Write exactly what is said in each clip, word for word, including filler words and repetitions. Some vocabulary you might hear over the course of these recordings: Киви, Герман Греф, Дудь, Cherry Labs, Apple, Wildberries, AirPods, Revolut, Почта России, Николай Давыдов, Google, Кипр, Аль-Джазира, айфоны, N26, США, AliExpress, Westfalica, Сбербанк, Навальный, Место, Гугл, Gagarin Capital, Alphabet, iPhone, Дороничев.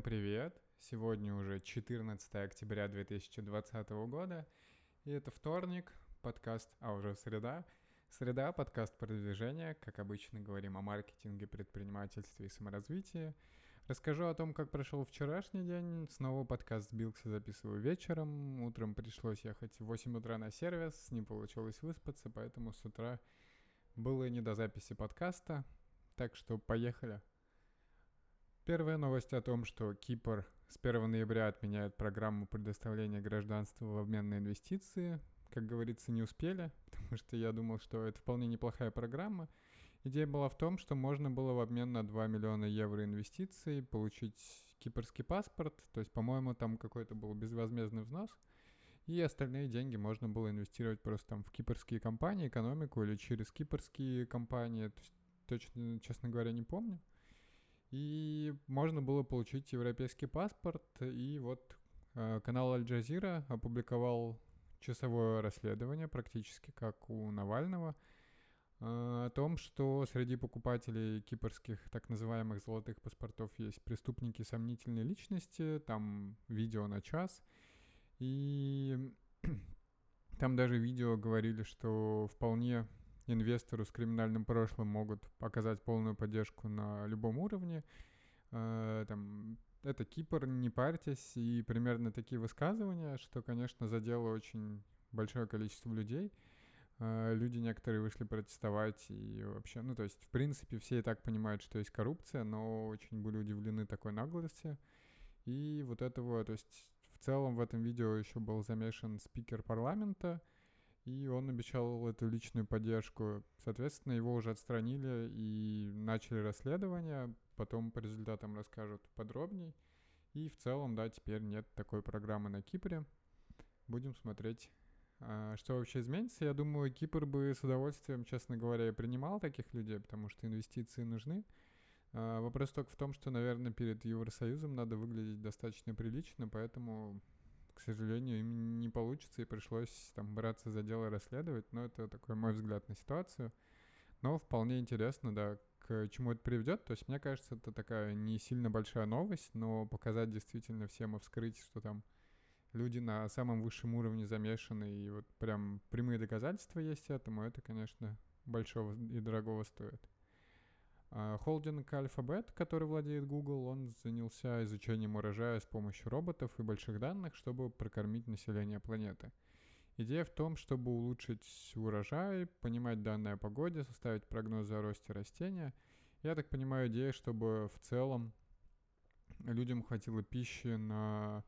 Всем привет! Сегодня уже четырнадцатое октября две тысячи двадцатого года, и это вторник, подкаст, а уже среда. Среда, подкаст продвижения, как обычно говорим о маркетинге, предпринимательстве и саморазвитии. Расскажу о том, как прошел вчерашний день, снова подкаст сбился, записываю вечером, утром пришлось ехать в восемь утра на сервис, не получилось выспаться, поэтому с утра было не до записи подкаста, так что поехали. Первая новость о том, что Кипр с первого ноября отменяет программу предоставления гражданства в обмен на инвестиции. Как говорится, не успели, потому что я думал, что это вполне неплохая программа. Идея была в том, что можно было в обмен на два миллиона евро инвестиций получить кипрский паспорт, то есть, по-моему, там какой-то был безвозмездный взнос, и остальные деньги можно было инвестировать просто там в кипрские компании, экономику или через кипрские компании, то есть, точно, честно говоря, не помню. И можно было получить европейский паспорт, и вот э, канал Аль-Джазира опубликовал часовое расследование, практически как у Навального, э, о том, что среди покупателей кипрских так называемых золотых паспортов есть преступники сомнительной личности, там видео на час, и там даже видео говорили, что вполне... инвестору с криминальным прошлым могут оказать полную поддержку на любом уровне. Э, там, это Кипр, не парьтесь. И примерно такие высказывания, что, конечно, задело очень большое количество людей. Э, люди некоторые вышли протестовать и вообще... Ну, то есть, в принципе, все и так понимают, что есть коррупция, но очень были удивлены такой наглости. И вот этого... То есть, в целом, в этом видео еще был замешан спикер парламента, и он обещал эту личную поддержку. Соответственно, его уже отстранили и начали расследование. Потом по результатам расскажут подробней. И в целом, да, теперь нет такой программы на Кипре. Будем смотреть, что вообще изменится. Я думаю, Кипр бы с удовольствием, честно говоря, и принимал таких людей, потому что инвестиции нужны. Вопрос только в том, что, наверное, перед Евросоюзом надо выглядеть достаточно прилично, поэтому... К сожалению, им не получится, и пришлось там браться за дело и расследовать. Но это такой мой взгляд на ситуацию. Но вполне интересно, да, к чему это приведет. То есть, мне кажется, это такая не сильно большая новость, но показать действительно всем и вскрыть, что там люди на самом высшем уровне замешаны, и вот прям прямые доказательства есть этому, это, конечно, большого и дорогого стоит. Холдинг Alphabet, который владеет Google, он занялся изучением урожая с помощью роботов и больших данных, чтобы прокормить население планеты. Идея в том, чтобы улучшить урожай, понимать данные о погоде, составить прогнозы о росте растения. Я так понимаю, идея, чтобы в целом людям хватило пищи на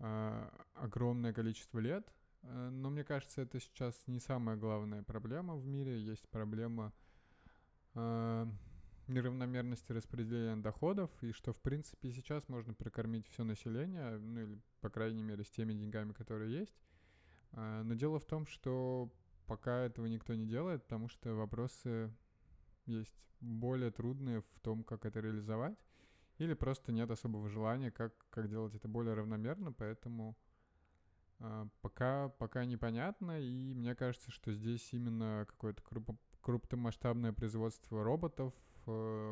э, огромное количество лет. Но мне кажется, это сейчас не самая главная проблема в мире. Есть проблема... Э, неравномерности распределения доходов, и что, в принципе, сейчас можно прокормить все население, ну или, по крайней мере, с теми деньгами, которые есть. Но дело в том, что пока этого никто не делает, потому что вопросы есть более трудные в том, как это реализовать, или просто нет особого желания, как, как делать это более равномерно, поэтому пока, пока непонятно, и мне кажется, что здесь именно какое-то крупномасштабное производство роботов,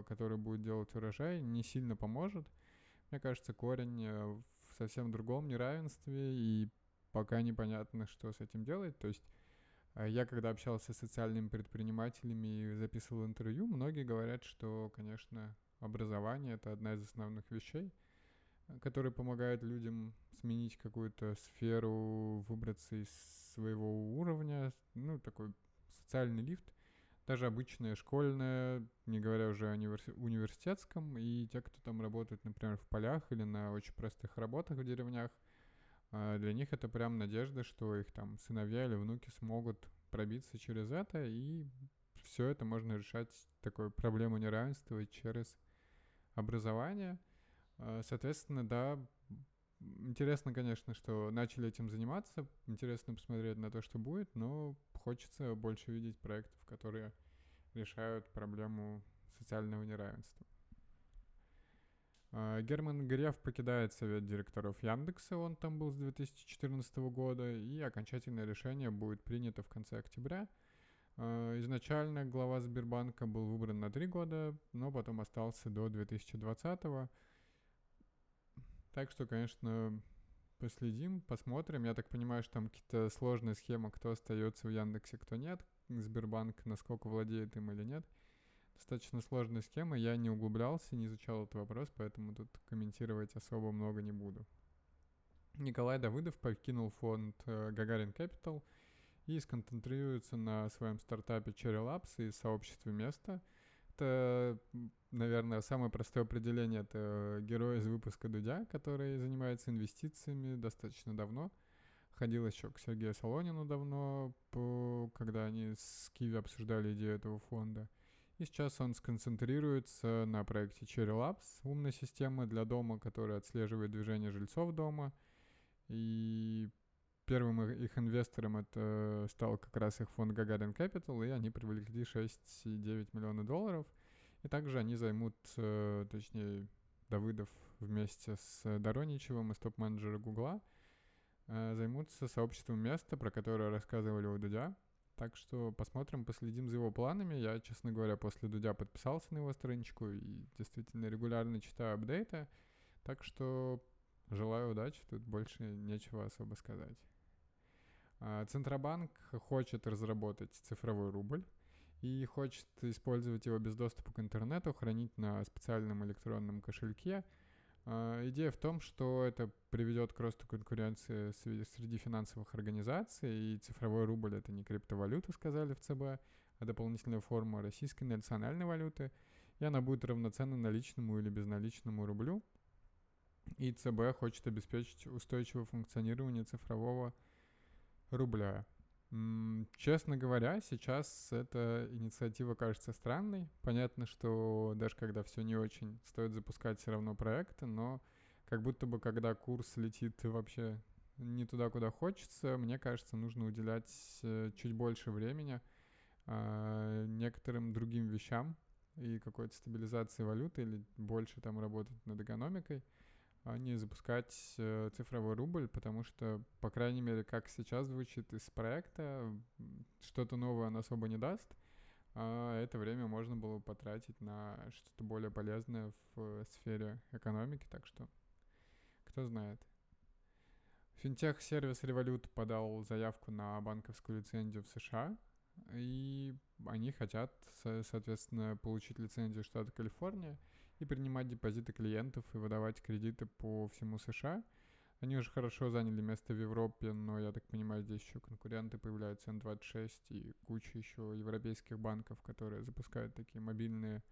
который будет делать урожай, не сильно поможет. Мне кажется, корень в совсем другом неравенстве, и пока непонятно, что с этим делать. То есть я, когда общался с социальными предпринимателями и записывал интервью, многие говорят, что, конечно, образование — это одна из основных вещей, которая помогает людям сменить какую-то сферу, выбраться из своего уровня, ну, такой социальный лифт. Даже обычные, школьные, не говоря уже о универси- университетском, и те, кто там работают, например, в полях или на очень простых работах в деревнях, для них это прям надежда, что их там сыновья или внуки смогут пробиться через это, и все это можно решать, такую проблему неравенства, через образование. Соответственно, да, интересно, конечно, что начали этим заниматься, интересно посмотреть на то, что будет, но хочется больше видеть проектов, которые решают проблему социального неравенства. Герман Греф покидает совет директоров Яндекса, он там был с две тысячи четырнадцатого года, и окончательное решение будет принято в конце октября. Изначально глава Сбербанка был выбран на три года, но потом остался до две тысячи двадцатого. Так что, конечно, последим, посмотрим. Я так понимаю, что там какие-то сложные схемы, кто остается в Яндексе, кто нет. Сбербанк, насколько владеет им или нет. Достаточно сложная схема. Я не углублялся, не изучал этот вопрос, поэтому тут комментировать особо много не буду. Николай Давыдов покинул фонд Gagarin Capital и сконцентрируется на своем стартапе Cherry Labs и сообществе «Место». Это, наверное, самое простое определение. Это герой из выпуска «Дудя», который занимается инвестициями достаточно давно. Ходил еще к Сергею Солонину давно, когда они с Киви обсуждали идею этого фонда. И сейчас он сконцентрируется на проекте Cherry Labs, умная система для дома, которая отслеживает движение жильцов дома. И первым их инвестором это стал как раз их фонд Gagarin Capital, и они привлекли шесть целых девять десятых миллиона долларов. И также они займут, точнее, Давыдов вместе с Дороничевым из топ-менеджера Гугла займутся сообществом «Место», про которое рассказывали у Дудя. Так что посмотрим, последим за его планами. Я, честно говоря, после Дудя подписался на его страничку и действительно регулярно читаю апдейты. Так что желаю удачи, тут больше нечего особо сказать. Центробанк хочет разработать цифровой рубль и хочет использовать его без доступа к интернету, хранить на специальном электронном кошельке. Идея в том, что это приведет к росту конкуренции среди финансовых организаций, и цифровой рубль — это не криптовалюта, сказали в ЦБ, а дополнительная форма российской национальной валюты, и она будет равноценна наличному или безналичному рублю. И ЦБ хочет обеспечить устойчивое функционирование цифрового рубля. Честно говоря, сейчас эта инициатива кажется странной. Понятно, что даже когда все не очень, стоит запускать все равно проекты, но как будто бы когда курс летит вообще не туда, куда хочется, мне кажется, нужно уделять чуть больше времени некоторым другим вещам и какой-то стабилизации валюты или больше там работать над экономикой, а не запускать цифровой рубль, потому что, по крайней мере, как сейчас звучит из проекта, что-то новое он особо не даст, а это время можно было потратить на что-то более полезное в сфере экономики, так что кто знает. Финтех-сервис Revolut подал заявку на банковскую лицензию в США, и они хотят, соответственно, получить лицензию штата Калифорния и принимать депозиты клиентов и выдавать кредиты по всему США. Они уже хорошо заняли место в Европе, но, я так понимаю, здесь еще конкуренты появляются, эн двадцать шесть и куча еще европейских банков, которые запускают такие мобильные,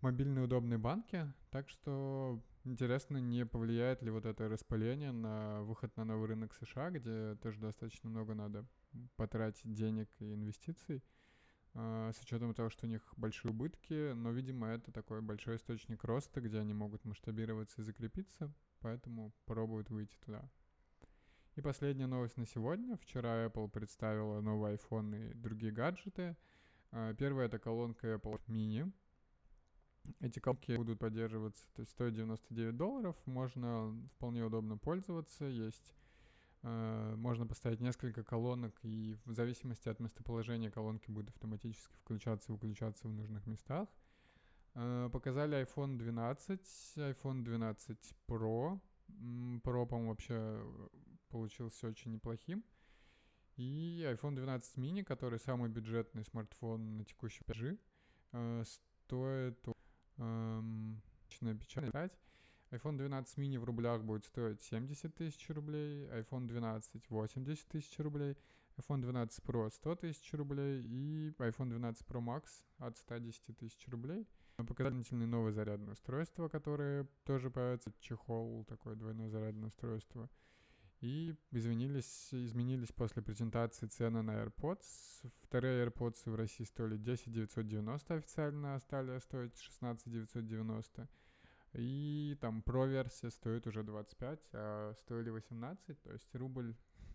мобильные удобные банки. Так что интересно, не повлияет ли вот это распыление на выход на новый рынок США, где тоже достаточно много надо потратить денег и инвестиций, с учетом того, что у них большие убытки, но, видимо, это такой большой источник роста, где они могут масштабироваться и закрепиться, поэтому пробуют выйти туда. И последняя новость на сегодня. Вчера Apple представила новый iPhone и другие гаджеты. Первая — это колонка Apple Mini. Эти колонки будут поддерживаться, то есть стоит девяносто девять долларов, можно вполне удобно пользоваться, есть... Можно поставить несколько колонок, и в зависимости от местоположения колонки будут автоматически включаться и выключаться в нужных местах. Показали iPhone двенадцать, iPhone двенадцать Pro. Pro, по-моему, вообще получился очень неплохим. И iPhone двенадцать mini, который самый бюджетный смартфон на текущий пять джи, стоит... Начинаю печально летать. iPhone двенадцать mini в рублях будет стоить семьдесят тысяч рублей, iPhone двенадцать — восемьдесят тысяч рублей, iPhone двенадцать Pro — сто тысяч рублей и iPhone двенадцать Pro Max от ста десяти тысяч рублей. Показательные новые зарядные устройства, которые тоже появятся, чехол, такое двойное зарядное устройство. И извинились, изменились после презентации цены на AirPods. Вторые AirPods в России стоили десять тысяч девятьсот девяносто официально, а стали стоить шестнадцать тысяч девятьсот девяносто. И там Pro-версия стоит уже двадцать пять, а стоили восемнадцать. То есть рубль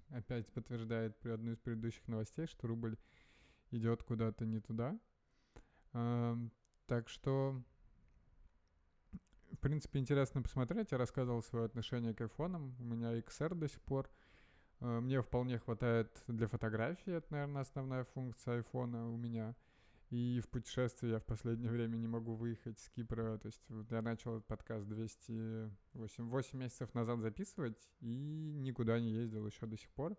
опять подтверждает при одной из предыдущих новостей, что рубль идет куда-то не туда. А, так что, в принципе, интересно посмотреть. Я рассказывал свое отношение к айфонам. У меня икс эр до сих пор. А, мне вполне хватает для фотографий. Это, наверное, основная функция айфона у меня. И в путешествие я в последнее время не могу выехать с Кипра. То есть вот я начал этот подкаст двести восемь месяцев назад записывать и никуда не ездил еще до сих пор.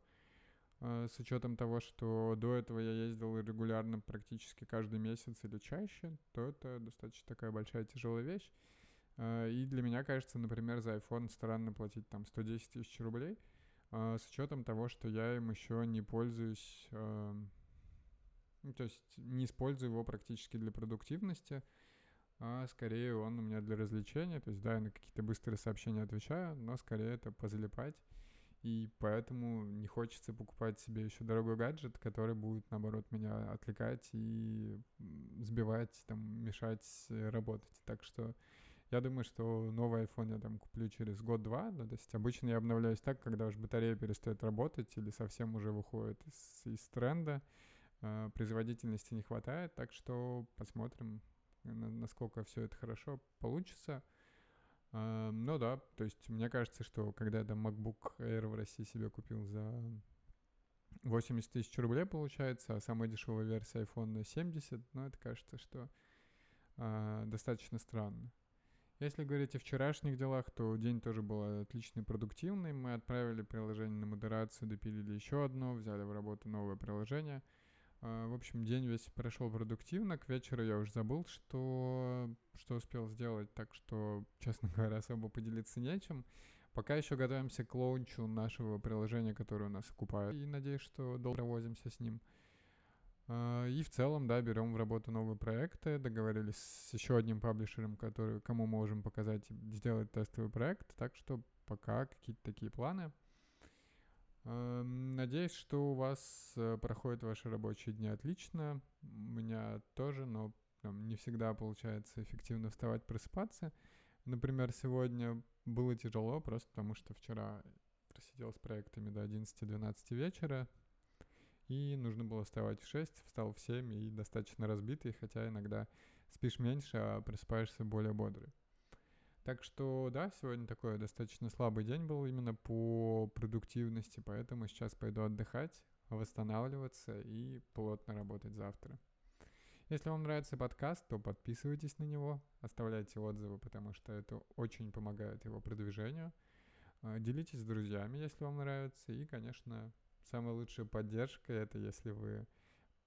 С учетом того, что до этого я ездил регулярно практически каждый месяц или чаще, то это достаточно такая большая тяжелая вещь. И для меня, кажется, например, за iPhone странно платить там сто десять тысяч рублей, с учетом того, что я им еще не пользуюсь, ну, то есть не использую его практически для продуктивности, а скорее он у меня для развлечения. То есть да, я на какие-то быстрые сообщения отвечаю, но скорее это позалипать. И поэтому не хочется покупать себе еще дорогой гаджет, который будет, наоборот, меня отвлекать и сбивать, там, мешать работать. Так что я думаю, что новый iPhone я там куплю через год-два. Да, то есть обычно я обновляюсь так, когда уж батарея перестает работать или совсем уже выходит из, из тренда. Э, производительности не хватает, так что посмотрим, насколько все это хорошо получится. Uh, ну да, то есть мне кажется, что когда я там MacBook Air в России себе купил за восемьдесят тысяч рублей, получается, а самая дешевая версия iPhone семьдесят, ну это кажется, что uh, достаточно странно. Если говорить о вчерашних делах, то день тоже был отличный, продуктивный. Мы отправили приложение на модерацию, допилили еще одно, взяли в работу новое приложение. Uh, в общем, день весь прошел продуктивно. К вечеру я уже забыл, что, что успел сделать, так что, честно говоря, особо поделиться нечем. Пока еще готовимся к лаунчу нашего приложения, которое у нас окупает, и надеюсь, что долго провозимся с ним. Uh, и в целом, да, берем в работу новые проекты. Договорились с еще одним паблишером, который, кому можем показать, сделать тестовый проект. Так что пока какие-то такие планы. Надеюсь, что у вас проходят ваши рабочие дни отлично. У меня тоже, но там, не всегда получается эффективно вставать, просыпаться. Например, сегодня было тяжело, просто потому что вчера просидел с проектами до одиннадцати-двенадцати вечера. И нужно было вставать в шесть, встал в семь и достаточно разбитый, хотя иногда спишь меньше, а просыпаешься более бодрый. Так что, да, сегодня такой достаточно слабый день был именно по продуктивности, поэтому сейчас пойду отдыхать, восстанавливаться и плотно работать завтра. Если вам нравится подкаст, то подписывайтесь на него, оставляйте отзывы, потому что это очень помогает его продвижению. Делитесь с друзьями, если вам нравится. И, конечно, самая лучшая поддержка — это если вы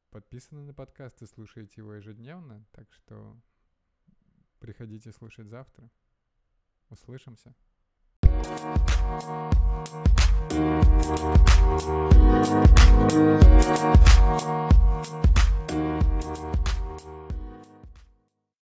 подписаны на подкаст и слушаете его ежедневно. Так что приходите слушать завтра. Услышимся.